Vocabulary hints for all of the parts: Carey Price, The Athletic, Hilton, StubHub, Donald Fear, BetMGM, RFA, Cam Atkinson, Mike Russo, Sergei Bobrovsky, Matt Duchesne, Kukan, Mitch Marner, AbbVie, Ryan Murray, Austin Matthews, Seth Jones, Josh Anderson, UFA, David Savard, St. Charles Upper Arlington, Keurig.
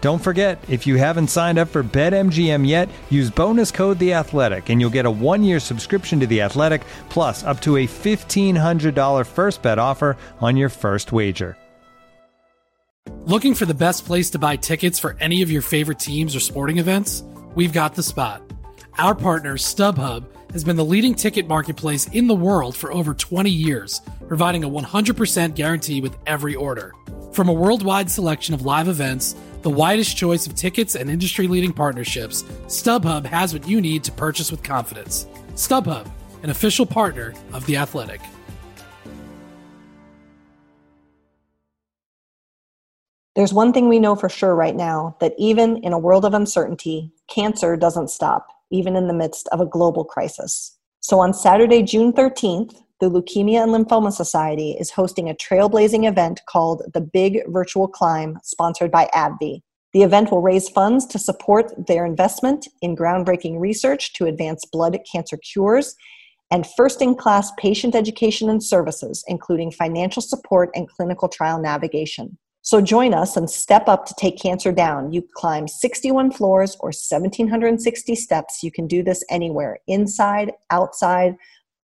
Don't forget, if you haven't signed up for BetMGM yet, use bonus code The Athletic, and you'll get a one-year subscription to The Athletic, plus up to a $1,500 first bet offer on your first wager. Looking for the best place to buy tickets for any of your favorite teams or sporting events? We've got the spot. Our partner, StubHub, has been the leading ticket marketplace in the world for over 20 years, providing a 100% guarantee with every order. From a worldwide selection of live events, the widest choice of tickets, and industry-leading partnerships, StubHub has what you need to purchase with confidence. StubHub, an official partner of The Athletic. There's one thing we know for sure right now, that even in a world of uncertainty, cancer doesn't stop, even in the midst of a global crisis. So on Saturday, June 13th, the Leukemia and Lymphoma Society is hosting a trailblazing event called The Big Virtual Climb, sponsored by AbbVie. The event will raise funds to support their investment in groundbreaking research to advance blood cancer cures and first-in-class patient education and services, including financial support and clinical trial navigation. So join us and step up to take cancer down. You climb 61 floors or 1,760 steps. You can do this anywhere, inside, outside,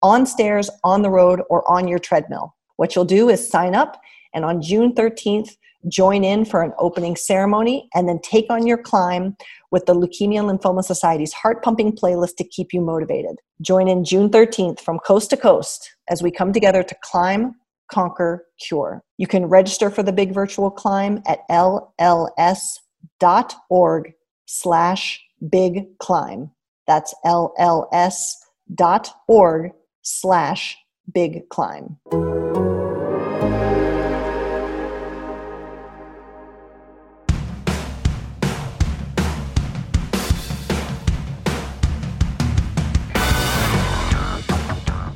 on stairs, on the road, or on your treadmill. What you'll do is sign up, and on June 13th, join in for an opening ceremony, and then take on your climb with the Leukemia and Lymphoma Society's heart-pumping playlist to keep you motivated. Join in June 13th from coast to coast as we come together to climb, conquer, cure. You can register for the Big Virtual Climb at lls.org/bigclimb. That's lls.org/bigclimb.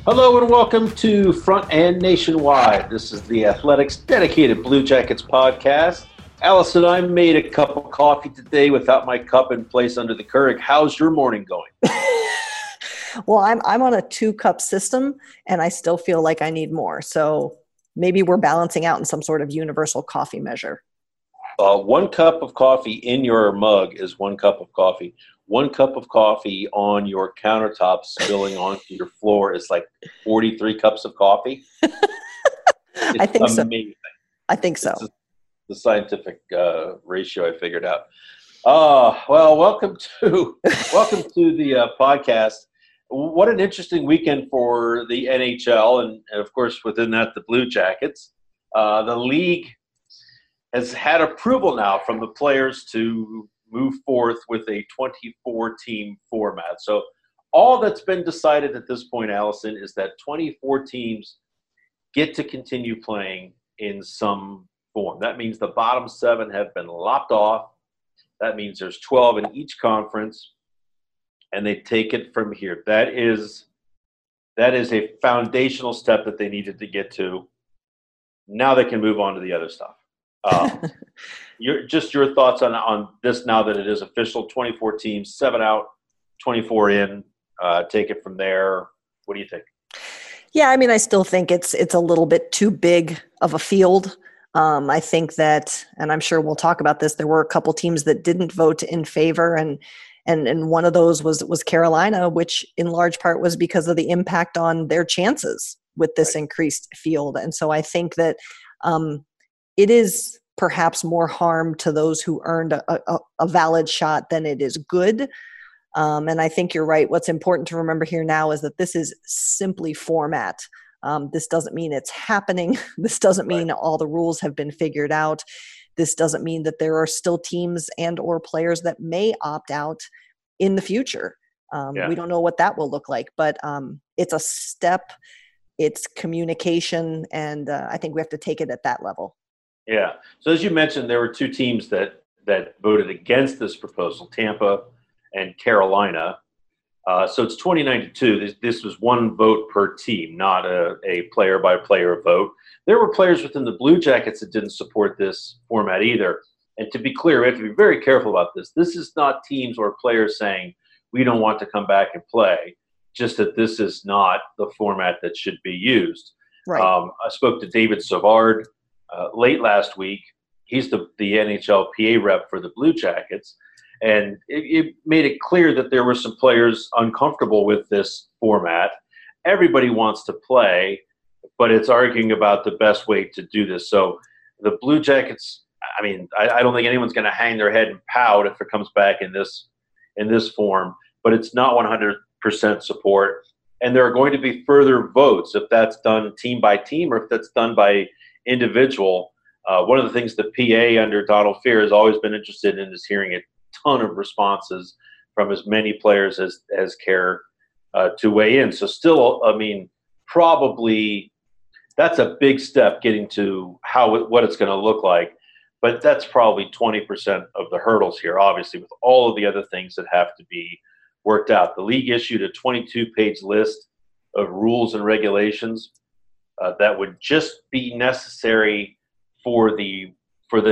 Hello and welcome to Front and Nationwide. This is The Athletic's dedicated Blue Jackets podcast. Allison, I made a cup of coffee today without my cup in place under the Keurig. How's your morning going? Well, I'm on a 2-cup system, and I still feel like I need more. So maybe we're balancing out in some sort of universal coffee measure. 1 cup of coffee in your mug is 1 cup of coffee. 1 cup of coffee on your countertop spilling onto your floor is like 43 cups of coffee. I think amazing. I think so. It's the scientific ratio I figured out. Well, welcome to the podcast. What an interesting weekend for the NHL, and of course within that the Blue Jackets. The league has had approval now from the players to move forth with a 24-team format. So all that's been decided at this point, Allison, is that 24 teams get to continue playing in some form. That means the bottom 7 have been lopped off. That means there's 12 in each conference. And they take it from here. That is a foundational step that they needed to get to. Now they can move on to the other stuff. Your thoughts on this now that it is official, 24 teams, 7 out, 24 in. Take it from there. What do you think? Yeah, I mean, I still think it's a little bit too big of a field. I think that, and I'm sure we'll talk about this, there were a couple teams that didn't vote in favor, and one of those was Carolina, which in large part was because of the impact on their chances with this increased field. And so I think that it is perhaps more harm to those who earned a valid shot than it is good. And I think you're right. What's important to remember here now is that this is simply format. This doesn't mean it's happening. This doesn't mean all the rules have been figured out. This doesn't mean that there are still teams and or players that may opt out in the future. We don't know what that will look like, but it's a step, it's communication, and I think we have to take it at that level. Yeah. So as you mentioned, there were two teams that voted against this proposal, Tampa and Carolina. So it's 29 to 2. This was one vote per team, not a player-by-player vote. There were players within the Blue Jackets that didn't support this format either. And to be clear, we have to be very careful about this. This is not teams or players saying, we don't want to come back and play, just that this is not the format that should be used. Right. I spoke to David Savard late last week. He's the NHLPA rep for the Blue Jackets. And it made it clear that there were some players uncomfortable with this format. Everybody wants to play, but it's arguing about the best way to do this. So the Blue Jackets, I mean, I don't think anyone's going to hang their head and pout if it comes back in this form, but it's not 100% support. And there are going to be further votes if that's done team by team or if that's done by individual. One of the things the PA under Donald Fear has always been interested in is hearing it. Ton of responses from as many players as care to weigh in. So still, I mean, probably that's a big step getting to what it's going to look like, but that's probably 20% of the hurdles here, obviously, with all of the other things that have to be worked out. The league issued a 22-page list of rules and regulations that would just be necessary for the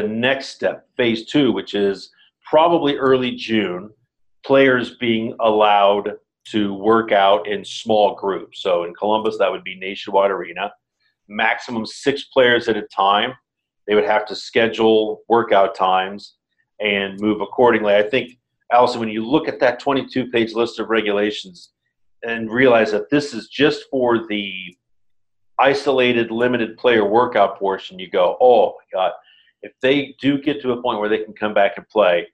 next step, phase two, which is probably early June, players being allowed to work out in small groups. So in Columbus, that would be Nationwide Arena. Maximum 6 players at a time. They would have to schedule workout times and move accordingly. I think, Allison, when you look at that 22-page list of regulations and realize that this is just for the isolated, limited player workout portion, you go, oh, my God. If they do get to a point where they can come back and play,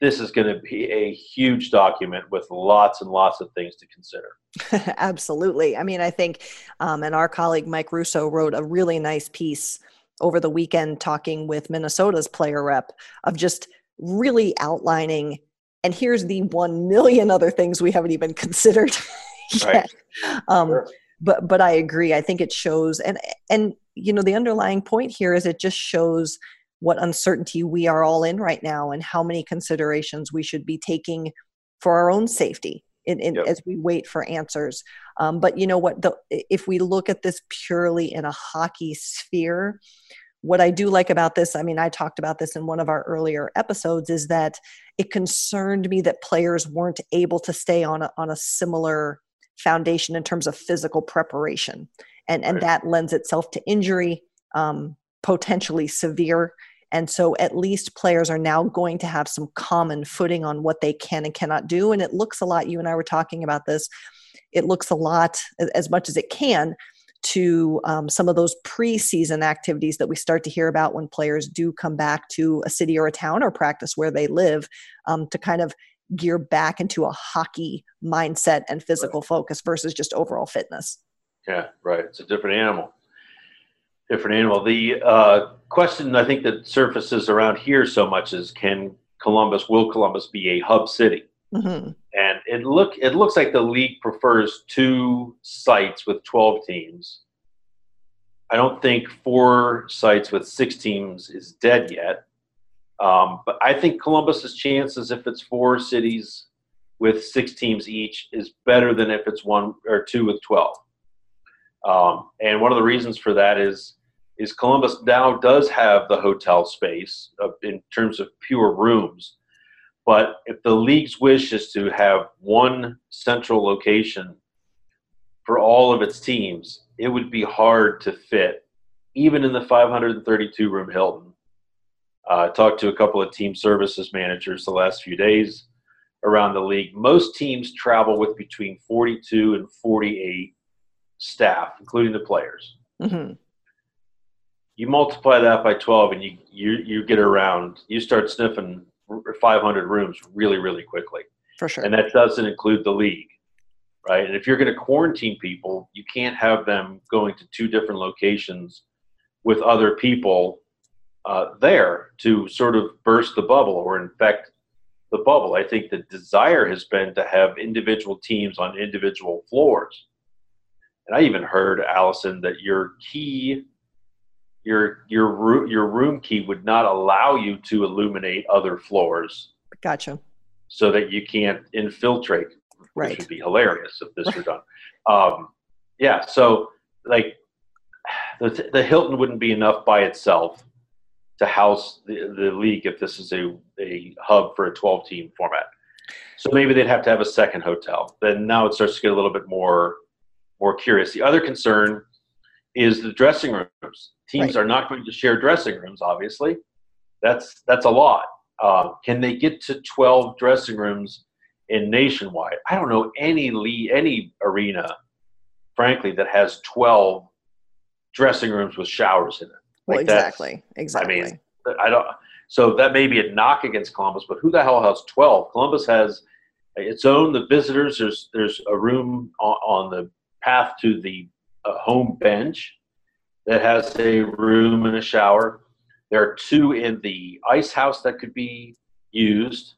this is going to be a huge document with lots and lots of things to consider. Absolutely. I mean, I think, and our colleague Mike Russo wrote a really nice piece over the weekend talking with Minnesota's player rep of just really outlining, and here's the 1 million other things we haven't even considered yet. Right. Sure. But I agree. I think it shows, and you know, the underlying point here is it just shows what uncertainty we are all in right now and how many considerations we should be taking for our own safety as we wait for answers. But you know what, if we look at this purely in a hockey sphere, what I do like about this, I mean, I talked about this in one of our earlier episodes, is that it concerned me that players weren't able to stay on a similar foundation in terms of physical preparation. And that lends itself to injury, potentially severe. And so at least players are now going to have some common footing on what they can and cannot do. And it looks a lot, you and I were talking about this, it looks a lot, as much as it can, to some of those preseason activities that we start to hear about when players do come back to a city or a town or practice where they live, to kind of gear back into a hockey mindset and physical focus versus just overall fitness. Yeah, right. It's a different animal. The question I think that surfaces around here so much is, will Columbus be a hub city? Mm-hmm. And it looks like the league prefers 2 sites with 12 teams. I don't think 4 sites with 6 teams is dead yet. But I think Columbus's chances, if it's 4 cities with 6 teams each, is better than if it's 1 or 2 with 12. And one of the reasons for that is Columbus now does have the hotel space in terms of pure rooms. But if the league's wish is to have one central location for all of its teams, it would be hard to fit, even in the 532-room Hilton. I talked to a couple of team services managers the last few days around the league. Most teams travel with between 42 and 48 staff, including the players. Mm-hmm. You multiply that by 12, and you get around. You start sniffing 500 rooms really, really quickly. For sure. And that doesn't include the league, right? And if you're going to quarantine people, you can't have them going to two different locations with other people there to sort of burst the bubble or infect the bubble. I think the desire has been to have individual teams on individual floors. And I even heard, Allison, that your key, your room key would not allow you to illuminate other floors. Gotcha. So that you can't infiltrate. Right. Which would be hilarious if this were done. Yeah. So like the Hilton wouldn't be enough by itself to house the league if this is a hub for a 12-team format. So maybe they'd have to have a second hotel. Then now it starts to get a little bit more curious. The other concern is the dressing rooms. Teams are not going to share dressing rooms, obviously. That's a lot. Can they get to 12 dressing rooms in Nationwide? I don't know any arena, frankly, that has 12 dressing rooms with showers in it. Like well, exactly. I mean, so that may be a knock against Columbus, but who the hell has 12? Columbus has its own. The visitors, there's a room on the path to the home bench that has a room and a shower. There are two in the ice house that could be used,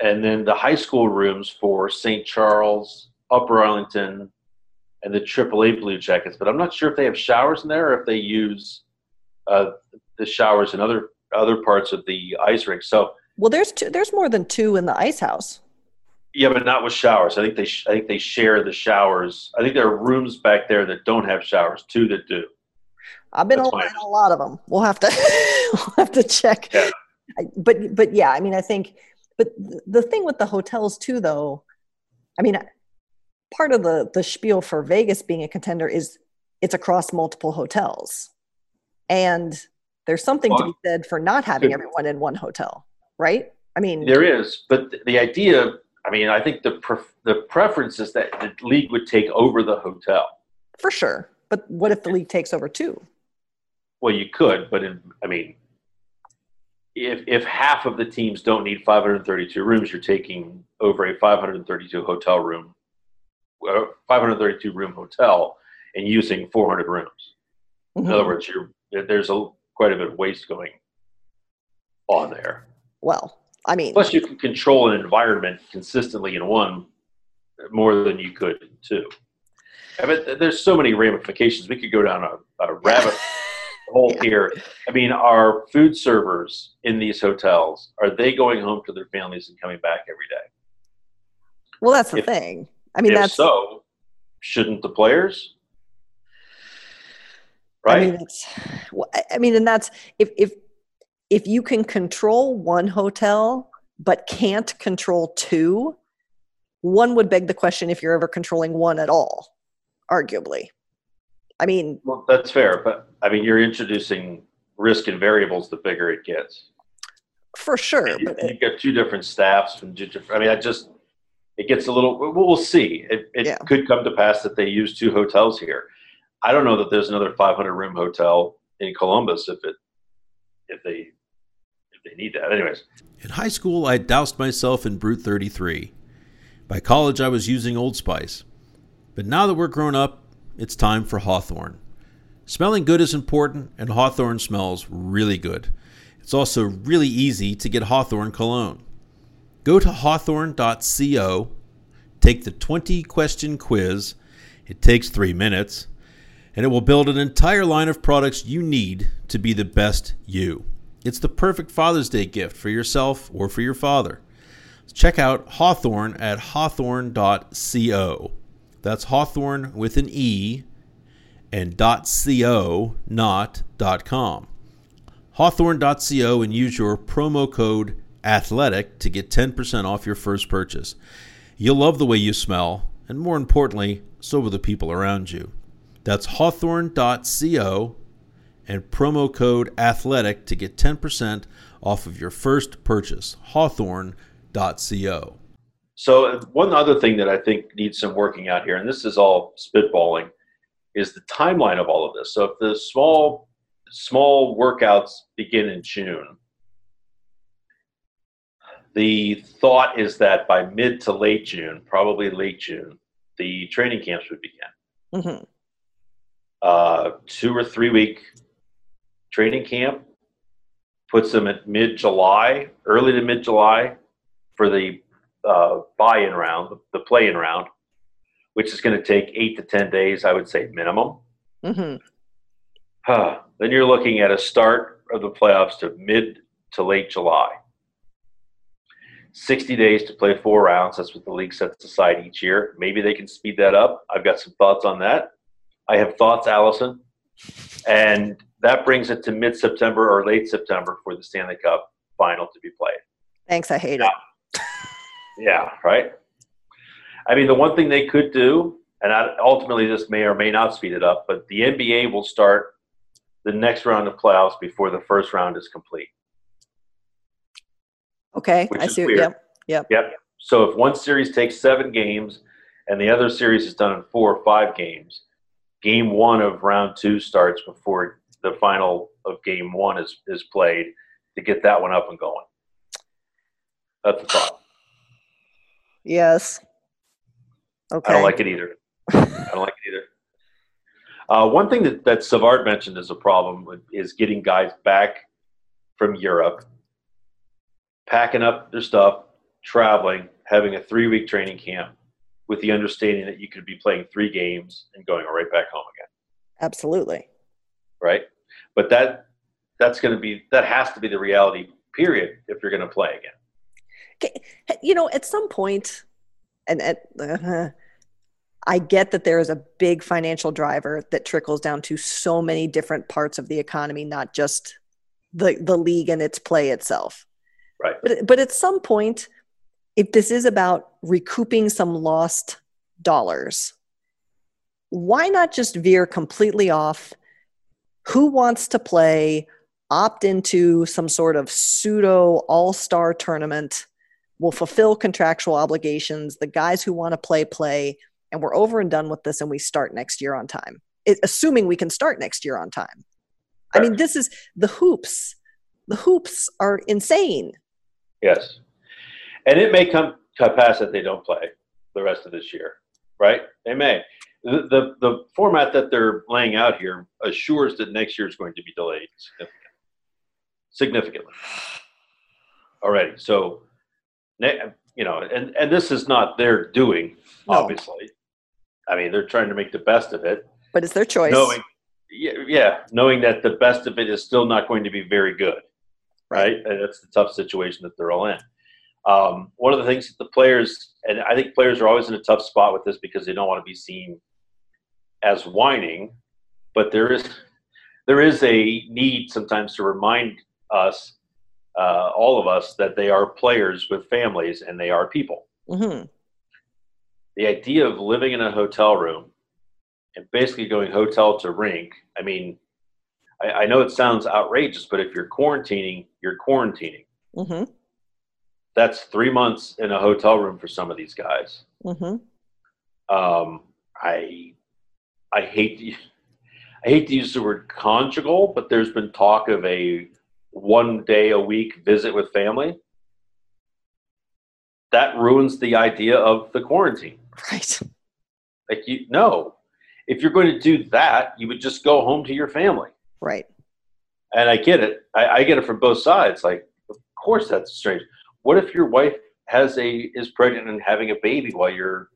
and then the high school rooms for St. Charles, Upper Arlington, and the AAA Blue Jackets. But I'm not sure if they have showers in there or if they use the showers in other parts of the ice rink. So well, there's more than two in the ice house. Yeah, but not with showers. I think they share the showers. I think there are rooms back there that don't have showers, two that do. I've been online a lot of them. We'll have to we'll have to check. Yeah. But yeah, I mean, I think. But the thing with the hotels too, though, I mean, part of the spiel for Vegas being a contender is it's across multiple hotels. And there's something to be said for not having everyone in one hotel, right? I mean, there is, but the idea, I mean, I think the preference is that the league would take over the hotel. For sure. But what if the league takes over two? Well, you could, but I mean, if half of the teams don't need 532 rooms, you're taking over a 532 room hotel and using 400 rooms. Mm-hmm. In other words, there's quite a bit of waste going on there. Well, I mean, plus you can control an environment consistently in one more than you could in two. I mean, there's so many ramifications. We could go down a rabbit hole here. I mean, our food servers in these hotels, are they going home to their families and coming back every day? Well, that's the thing. I mean, so shouldn't the players? Right. And that's if you can control one hotel but can't control two, one would beg the question if you're ever controlling one at all, arguably. I mean, well, that's fair, but I mean, you're introducing risk and variables the bigger it gets. For sure, you've got two different staffs from two different. I mean, it gets a little. We'll see. It could come to pass that they use two hotels here. I don't know that there's another 500-room hotel in Columbus if they need that. Anyways. In high school, I doused myself in Brut 33. By college, I was using Old Spice. But now that we're grown up, it's time for Hawthorne. Smelling good is important, and Hawthorne smells really good. It's also really easy to get Hawthorne cologne. Go to hawthorne.co, take the 20-question quiz. It takes 3 minutes. And it will build an entire line of products you need to be the best you. It's the perfect Father's Day gift for yourself or for your father. Check out Hawthorne at hawthorne.co. That's Hawthorne with an E and .co, not .com. Hawthorne.co, and use your promo code ATHLETIC to get 10% off your first purchase. You'll love the way you smell, and more importantly, so will the people around you. That's hawthorne.co and promo code ATHLETIC to get 10% off of your first purchase, hawthorne.co. So one other thing that I think needs some working out here, and this is all spitballing, is the timeline of all of this. So if the small small workouts begin in June. The thought is that by mid to late June, probably late June, the training camps would begin. Mm-hmm. 2 or 3 week training camp puts them at mid-July, early to mid-July for the buy-in round, the play-in round, which is going to take 8 to 10 days, I would say, minimum. Mm-hmm. Then you're looking at a start of the playoffs to mid to late July. 60 days to play 4 rounds. That's what the league sets aside each year. Maybe they can speed that up. I've got some thoughts on that. I have thoughts, Allison. And that brings it to mid-September or late September for the Stanley Cup final to be played. Thanks, I hate it. Yeah, right? I mean, the one thing they could do, and ultimately this may or may not speed it up, but the NBA will start the next round of playoffs before the first round is complete. Okay, I see. Yep. So if one series takes 7 games and the other series is done in 4 or 5 games, game one of round two starts before the final of game one is played to get that one up and going. That's the thought. Yes. Okay. I don't like it either. One thing that Savard mentioned as a problem is getting guys back from Europe, packing up their stuff, traveling, having a 3-week training camp with the understanding that you could be playing 3 games and going right back home again. Absolutely. Right? But that has to be the reality, period, if you're going to play again. You know, at some point, I get that there is a big financial driver that trickles down to so many different parts of the economy, not just the league and its play itself. Right. But at some point, if this is about recouping some lost dollars, why not just veer completely off? Who wants to play? Opt into some sort of pseudo all-star tournament. We'll fulfill contractual obligations. The guys who want to play, and we're over and done with this, and we start next year on time. Assuming we can start next year on time. Right. I mean, this is the hoops. The hoops are insane. Yes. And it may come to pass that they don't play the rest of this year, right? They may. The format that they're laying out here assures that next year is going to be delayed significantly. All right. So, you know, and this is not their doing, obviously. No. I mean, they're trying to make the best of it. But it's their choice. Knowing that the best of it is still not going to be very good. Right? And that's the tough situation that they're all in. One of the things that the players, and I think players are always in a tough spot with this because they don't want to be seen as whining, but there is a need sometimes to remind us, all of us, that they are players with families and they are people. Mm-hmm. The idea of living in a hotel room and basically going hotel to rink, I mean, I know it sounds outrageous, but if you're quarantining, you're quarantining. Mm-hmm. That's 3 months in a hotel room for some of these guys. Mm-hmm. I hate to use the word conjugal, but there's been talk of a 1-day-a-week visit with family. That ruins the idea of the quarantine. Right. Like, no. If you're going to do that, you would just go home to your family. Right. And I get it. I get it from both sides. Like, of course that's strange. What if your wife is pregnant and having a baby while you're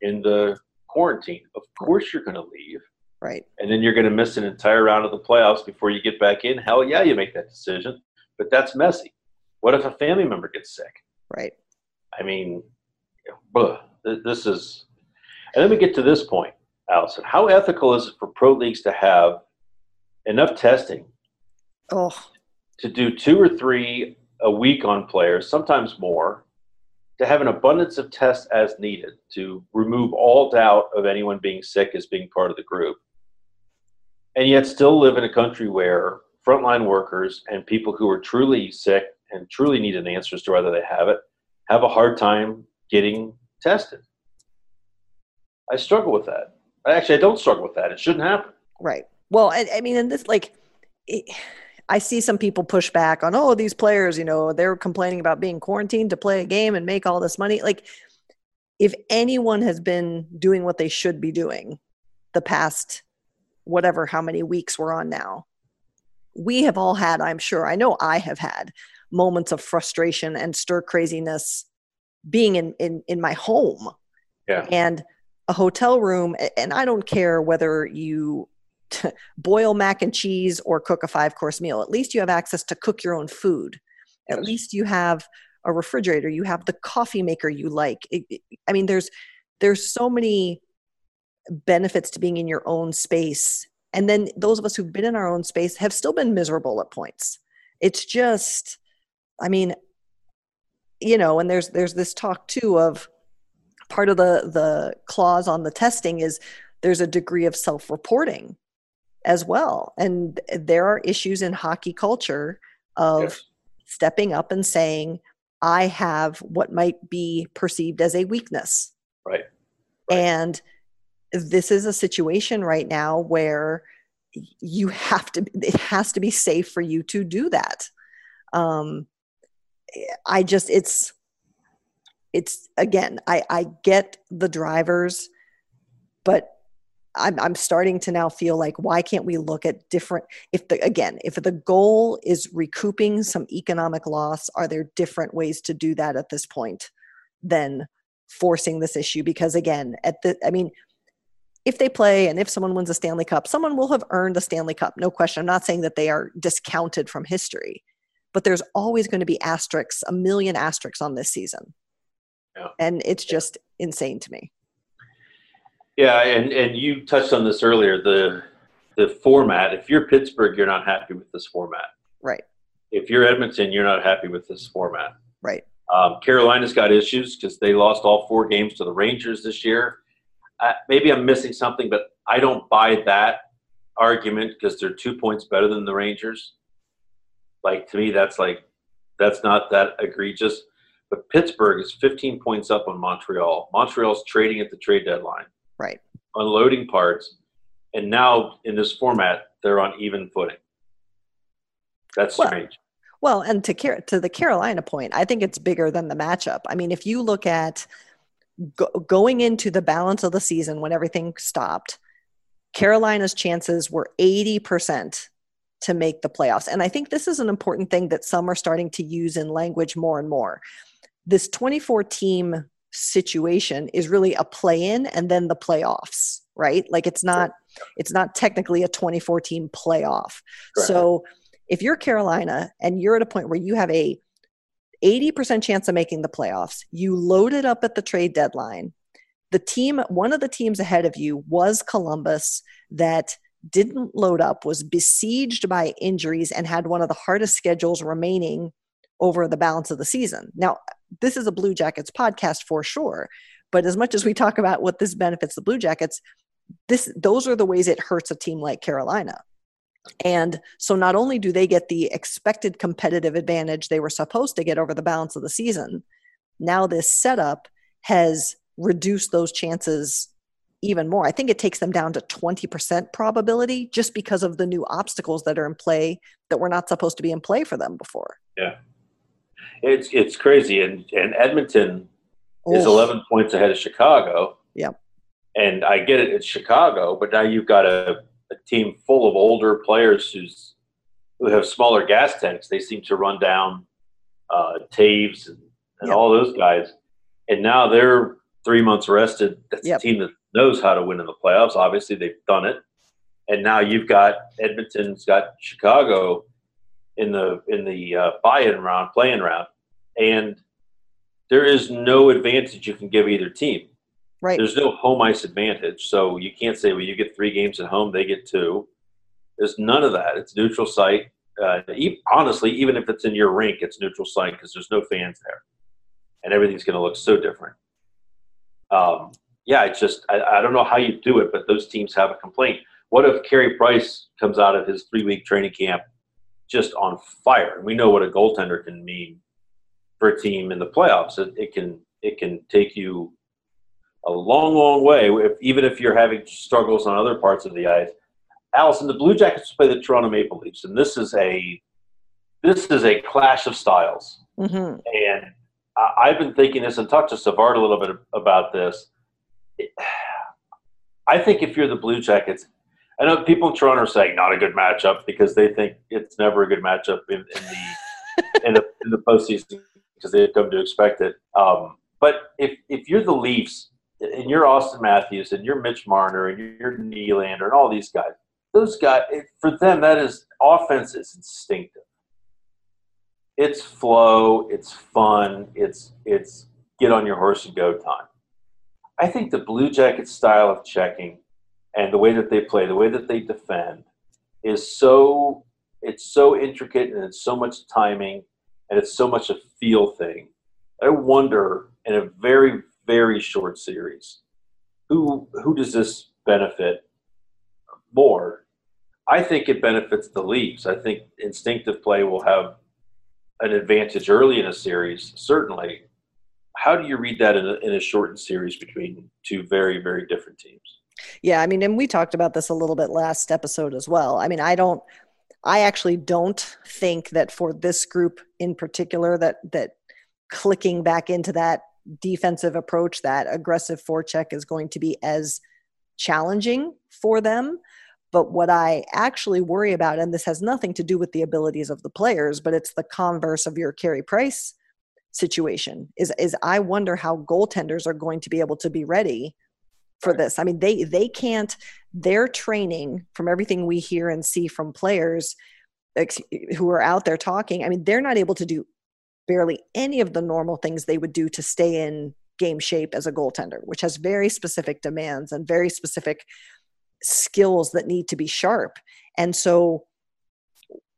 in the quarantine? Of course you're going to leave. Right. And then you're going to miss an entire round of the playoffs before you get back in. Hell yeah, you make that decision. But that's messy. What if a family member gets sick? Right. I mean, this is – and then we get to this point, Allison. How ethical is it for pro leagues to have enough testing to do 2 or 3 – a week on players, sometimes more, to have an abundance of tests as needed to remove all doubt of anyone being sick as being part of the group, and yet still live in a country where frontline workers and people who are truly sick and truly need an answer as to whether they have it have a hard time getting tested. I struggle with that. Actually, I don't struggle with that. It shouldn't happen. Right. Well, I mean, in this, like, I see some people push back on, oh, these players, you know, they're complaining about being quarantined to play a game and make all this money. Like, if anyone has been doing what they should be doing the past whatever, how many weeks we're on now, we have all had, I'm sure, I know I have had moments of frustration and stir craziness being in my home. Yeah. And a hotel room, and I don't care whether you boil mac and cheese or cook a 5-course meal. At least you have access to cook your own food. At yes. least you have a refrigerator. You have the coffee maker you like. I mean, there's so many benefits to being in your own space. And then those of us who've been in our own space have still been miserable at points. It's just, I mean, you know, and there's this talk too of part of the clause on the testing is there's a degree of self-reporting as well. And there are issues in hockey culture of yes. stepping up and saying, I have what might be perceived as a weakness. Right. And this is a situation right now where you have to, it has to be safe for you to do that. I just, it's again, I get the drivers, but I'm starting to now feel like, why can't we look at different, if the goal is recouping some economic loss, are there different ways to do that at this point than forcing this issue? Because again, if they play and if someone wins a Stanley Cup, someone will have earned a Stanley Cup. No question. I'm not saying that they are discounted from history, but there's always going to be asterisks, a million asterisks on this season. Yeah. And it's just insane to me. Yeah, and you touched on this earlier, the format. If you're Pittsburgh, you're not happy with this format. Right. If you're Edmonton, you're not happy with this format. Right. Carolina's got issues because they lost all 4 games to the Rangers this year. Maybe I'm missing something, but I don't buy that argument because they're 2 points better than the Rangers. Like, to me, that's not that egregious. But Pittsburgh is 15 points up on Montreal. Montreal's trading at the trade deadline. Right. Unloading parts. And now in this format, they're on even footing. That's strange. Well, and to the Carolina point, I think it's bigger than the matchup. I mean, if you look at going into the balance of the season when everything stopped, Carolina's chances were 80% to make the playoffs. And I think this is an important thing that some are starting to use in language more and more. This 24-team situation is really a play-in and then the playoffs, right? Like it's not technically a 24-team playoff. Right. So if you're Carolina and you're at a point where you have a 80% chance of making the playoffs, you loaded up at the trade deadline. One of the teams ahead of you was Columbus that didn't load up, was besieged by injuries, and had one of the hardest schedules remaining over the balance of the season. Now, this is a Blue Jackets podcast for sure, but as much as we talk about what this benefits the Blue Jackets, those are the ways it hurts a team like Carolina. And so not only do they get the expected competitive advantage they were supposed to get over the balance of the season, now this setup has reduced those chances even more. I think it takes them down to 20% probability just because of the new obstacles that are in play that were not supposed to be in play for them before. Yeah. It's crazy, and Edmonton is 11 points ahead of Chicago. Yeah, and I get it; it's Chicago, but now you've got a team full of older players who have smaller gas tanks. They seem to run down Taves and yep. all those guys, and now they're 3 months rested. That's yep. a team that knows how to win in the playoffs. Obviously, they've done it, and now you've got Edmonton's got Chicago in the buy-in round, play-in round, and there is no advantage you can give either team. Right. There's no home ice advantage, so you can't say, well, you get 3 games at home, they get 2. There's none of that. It's neutral site. Honestly, even if it's in your rink, it's neutral site because there's no fans there, and everything's going to look so different. It's just I don't know how you do it, but those teams have a complaint. What if Carey Price comes out of his 3-week training camp just on fire? And we know what a goaltender can mean for a team in the playoffs. It can take you a long, long way, even if you're having struggles on other parts of the ice. Allison, the Blue Jackets play the Toronto Maple Leafs, and this is a clash of styles. Mm-hmm. And I've been thinking this and talked to Savard a little bit about this. I think if you're the Blue Jackets, I know people in Toronto are saying not a good matchup because they think it's never a good matchup in the postseason because they've come to expect it. But if you're the Leafs and you're Austin Matthews and you're Mitch Marner and you're Nylander and all these guys, for them, that is offense is instinctive. It's flow, it's fun, it's get on your horse and go time. I think the Blue Jackets style of checking and the way that they play, the way that they defend is so intricate and it's so much timing and it's so much a feel thing. I wonder in a very, very short series, who does this benefit more? I think it benefits the Leafs. I think instinctive play will have an advantage early in a series, certainly. How do you read that in a shortened series between two very, very different teams? Yeah, I mean, and we talked about this a little bit last episode as well. I mean, I actually don't think that for this group in particular, that clicking back into that defensive approach, that aggressive forecheck is going to be as challenging for them. But what I actually worry about, and this has nothing to do with the abilities of the players, but it's the converse of your Carey Price situation, is I wonder how goaltenders are going to be able to be ready for this. I mean, they can't, their training, from everything we hear and see from players who are out there talking, I mean, they're not able to do barely any of the normal things they would do to stay in game shape as a goaltender, which has very specific demands and very specific skills that need to be sharp. And so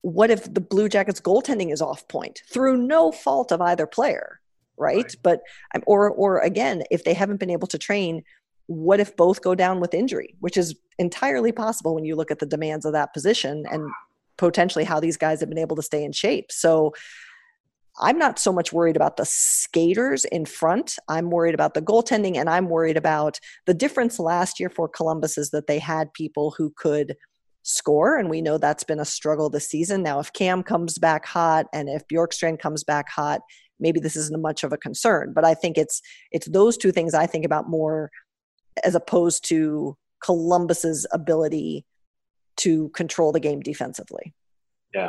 what if the Blue Jackets goaltending is off point through no fault of either player, right? But or again, if they haven't been able to train, what if both go down with injury, which is entirely possible when you look at the demands of that position and potentially how these guys have been able to stay in shape. So I'm not so much worried about the skaters in front. I'm worried about the goaltending, and I'm worried about the difference last year for Columbus is that they had people who could score, and we know that's been a struggle this season. Now, if Cam comes back hot and if Bjorkstrand comes back hot, maybe this isn't much of a concern. But I think it's those two things I think about more as opposed to Columbus's ability to control the game defensively. Yeah.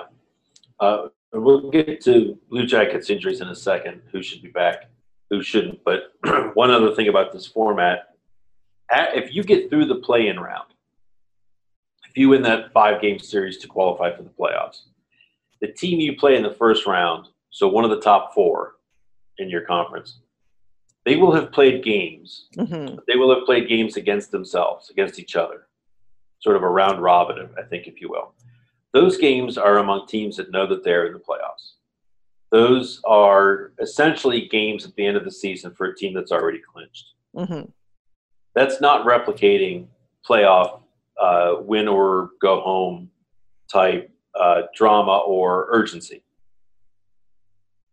We'll get to Blue Jackets injuries in a second, who should be back, who shouldn't. But one other thing about this format, if you get through the play-in round, if you win that 5-game series to qualify for the playoffs, the team you play in the first round, so one of the top four in your conference, they will have played games. Mm-hmm. They will have played games against themselves, against each other, sort of a round robin, I think, if you will. Those games are among teams that know that they're in the playoffs. Those are essentially games at the end of the season for a team that's already clinched. Mm-hmm. That's not replicating playoff win or go home type drama or urgency.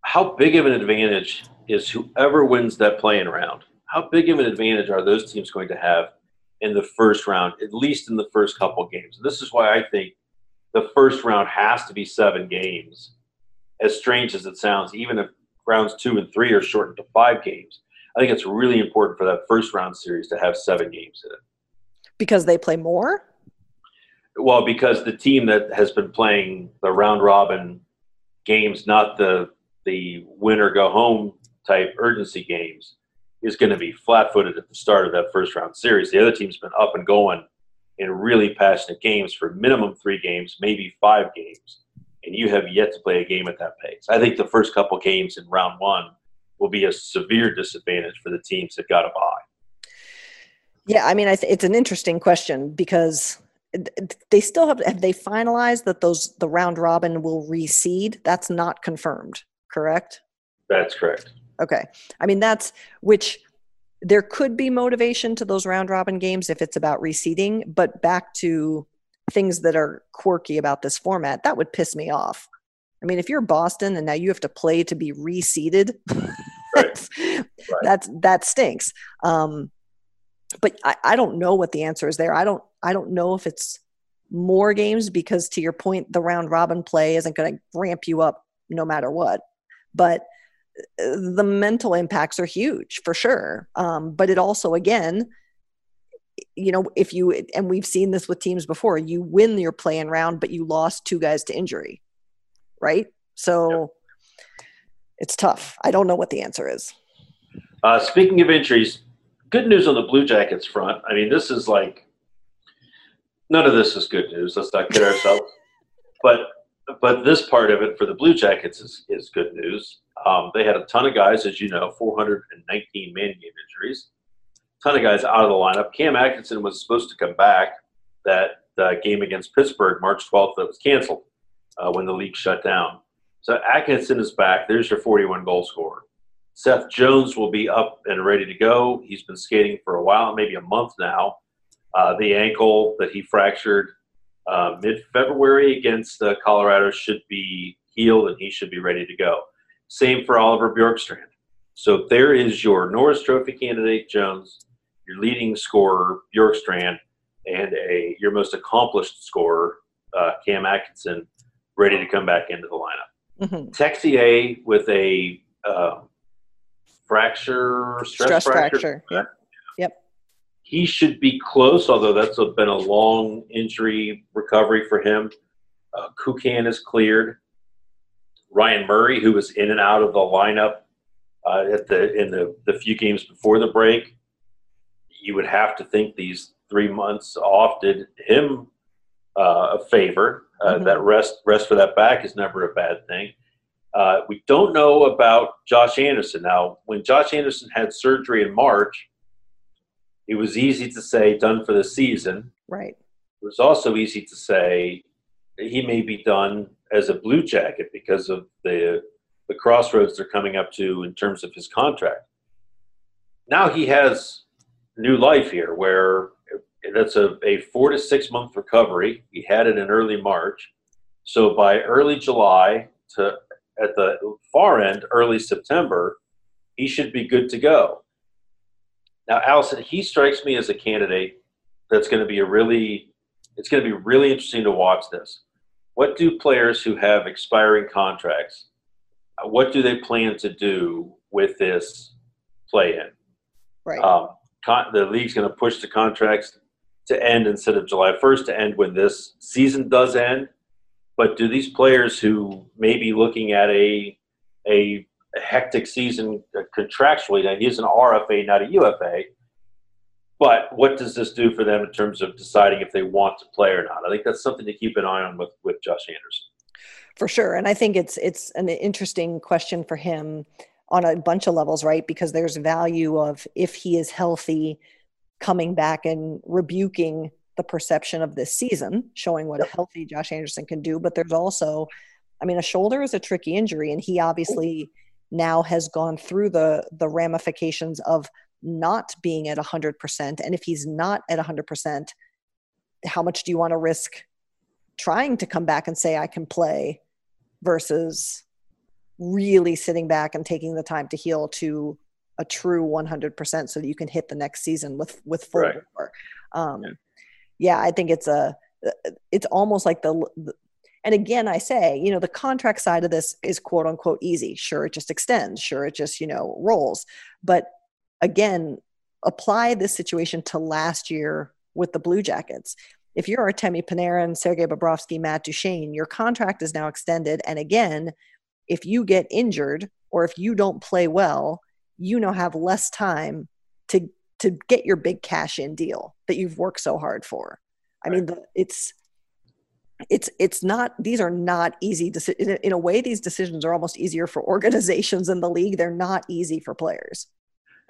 How big of an advantage is whoever wins that play-in round? How big of an advantage are those teams going to have in the first round, at least in the first couple games? And this is why I think the first round has to be 7 games, as strange as it sounds. Even if rounds 2 and 3 are shortened to 5 games, I think it's really important for that first round series to have 7 games in it. Because they play more? Well, because the team that has been playing the round robin games, not the win or go home type urgency games, is going to be flat-footed at the start of that first round series. The other team's been up and going in really passionate games for minimum 3 games, maybe 5 games, and you have yet to play a game at that pace. I think the first couple games in round 1 will be a severe disadvantage for the teams that got a bye. Yeah, I mean, it's an interesting question because they still have they finalized that the round robin will reseed? That's not confirmed, correct? That's correct. Okay. I mean, there could be motivation to those round-robin games if it's about reseeding, but back to things that are quirky about this format, that would piss me off. I mean, if you're Boston and now you have to play to be reseeded, right. That stinks. But I don't know what the answer is there. I don't know if it's more games because, to your point, the round robin play isn't going to ramp you up no matter what. But the mental impacts are huge for sure. But it also, again, you know, if you, and we've seen this with teams before, you win your play-in round, but you lost two guys to injury, right? So it's tough. I don't know what the answer is. Speaking of injuries, good news on the Blue Jackets front. I mean, this is like, none of this is good news. Let's not kid ourselves. But this part of it for the Blue Jackets is good news. They had a ton of guys, as you know, 419 man-game injuries. Ton of guys out of the lineup. Cam Atkinson was supposed to come back that game against Pittsburgh, March 12th, that was canceled when the league shut down. So Atkinson is back. There's your 41 goal scorer. Seth Jones will be up and ready to go. He's been skating for a while, maybe a month now. The ankle that he fractured mid-February against Colorado should be healed, and he should be ready to go. Same for Oliver Bjorkstrand. So there is your Norris Trophy candidate, Jones, your leading scorer, Bjorkstrand, and your most accomplished scorer, Cam Atkinson, ready to come back into the lineup. Mm-hmm. Texier with a stress fracture. Yeah. Yep. He should be close, although that's been a long injury recovery for him. Kukan is cleared. Ryan Murray, who was in and out of the lineup in the few games before the break, you would have to think these 3 months off did him a favor. Mm-hmm. That rest for that back is never a bad thing. We don't know about Josh Anderson. Now, when Josh Anderson had surgery in March, it was easy to say done for the season. Right. It was also easy to say he may be done as a Blue Jacket because of the crossroads they're coming up to in terms of his contract. Now he has new life here, where that's a 4 to 6 month recovery. He had it in early March. So by early July to, at the far end, early September, he should be good to go. Now, Allison, he strikes me as a candidate that's going to be really interesting to watch this. What do players who have expiring contracts, what do they plan to do with this play-in? Right. The league's going to push the contracts to end instead of July 1st to end when this season does end. But do these players who may be looking at a hectic season contractually, now he's an RFA, not a UFA, but what does this do for them in terms of deciding if they want to play or not? I think that's something to keep an eye on with Josh Anderson. For sure. And I think it's an interesting question for him on a bunch of levels, right? Because there's value of, if he is healthy, coming back and rebuking the perception of this season, showing what a healthy Josh Anderson can do. But there's also, I mean, a shoulder is a tricky injury, and he obviously now has gone through the ramifications of not being at 100%. And if he's not at 100%, how much do you want to risk trying to come back and say, I can play, versus really sitting back and taking the time to heal to a true 100% so that you can hit the next season with full right. power. Yeah, I think it's almost like the and again, I say, you know, the contract side of this is quote unquote easy. Sure, it just extends. Sure, it just, you know, rolls. But again, apply this situation to last year with the Blue Jackets. If you're Artemi Panarin, Sergei Bobrovsky, Matt Duchesne, your contract is now extended. And again, if you get injured or if you don't play well, you now have less time to get your big cash-in deal that you've worked so hard for. I mean, it's not, these are not easy decisions. In a way, these decisions are almost easier for organizations in the league. They're not easy for players.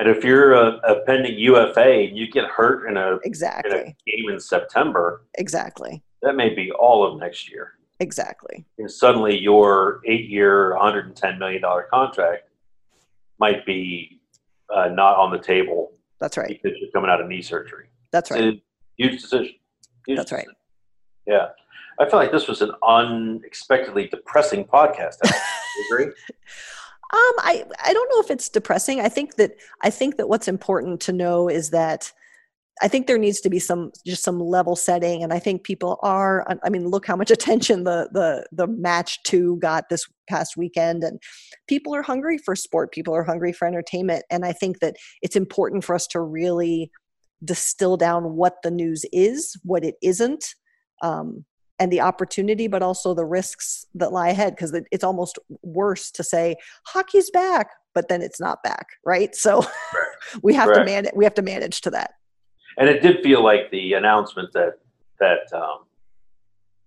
And if you're a pending UFA and you get hurt in a game in September, exactly, that may be all of next year. Exactly. And suddenly your 8-year, $110 million contract might be not on the table. That's right. Because you're coming out of knee surgery. That's right. It's a huge decision. Huge decision. Right. Yeah. I feel like this was an unexpectedly depressing podcast. Do you agree? I don't know if it's depressing. I think that what's important to know is that I think there needs to be some level setting. And I think people are, I mean, look how much attention the match two got this past weekend, and people are hungry for sport. People are hungry for entertainment. And I think that it's important for us to really distill down what the news is, what it isn't, and the opportunity, but also the risks that lie ahead. Cause it's almost worse to say hockey's back, but then it's not back. Right. So we have to manage to that. And it did feel like the announcement that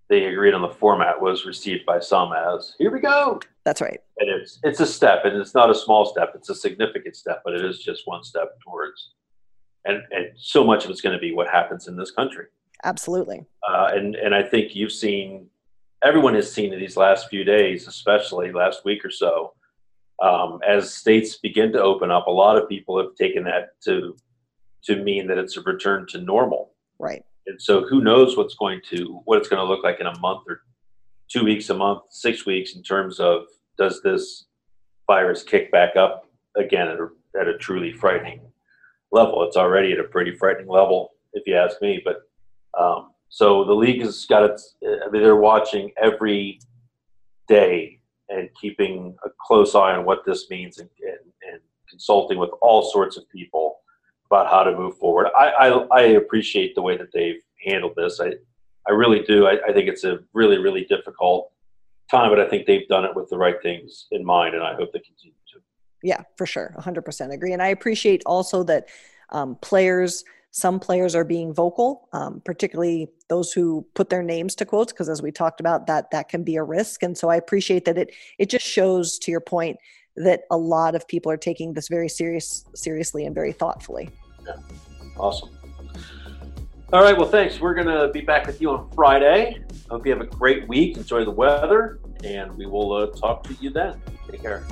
they agreed on the format was received by some as, here we go. That's right. And it's a step, and it's not a small step. It's a significant step, but it is just one step towards, and so much of it's going to be what happens in this country. Absolutely. And I think everyone has seen in these last few days, especially last week or so, as states begin to open up, a lot of people have taken that to mean that it's a return to normal. Right. And so who knows what it's going to look like in a month or 2 weeks, a month, 6 weeks, in terms of, does this virus kick back up again at a truly frightening level? It's already at a pretty frightening level, if you ask me. But so the league has got its, I mean, they're watching every day and keeping a close eye on what this means, and consulting with all sorts of people about how to move forward. I appreciate the way that they've handled this. I really do. I think it's a really, really difficult time, but I think they've done it with the right things in mind, and I hope they continue to. Yeah, for sure. 100% agree. And I appreciate also that some players are being vocal, particularly those who put their names to quotes, because as we talked about, that can be a risk. And so I appreciate that it just shows, to your point, that a lot of people are taking this very seriously and very thoughtfully. Yeah. Awesome. All right. Well, thanks. We're going to be back with you on Friday. Hope you have a great week. Enjoy the weather, and we will talk to you then. Take care.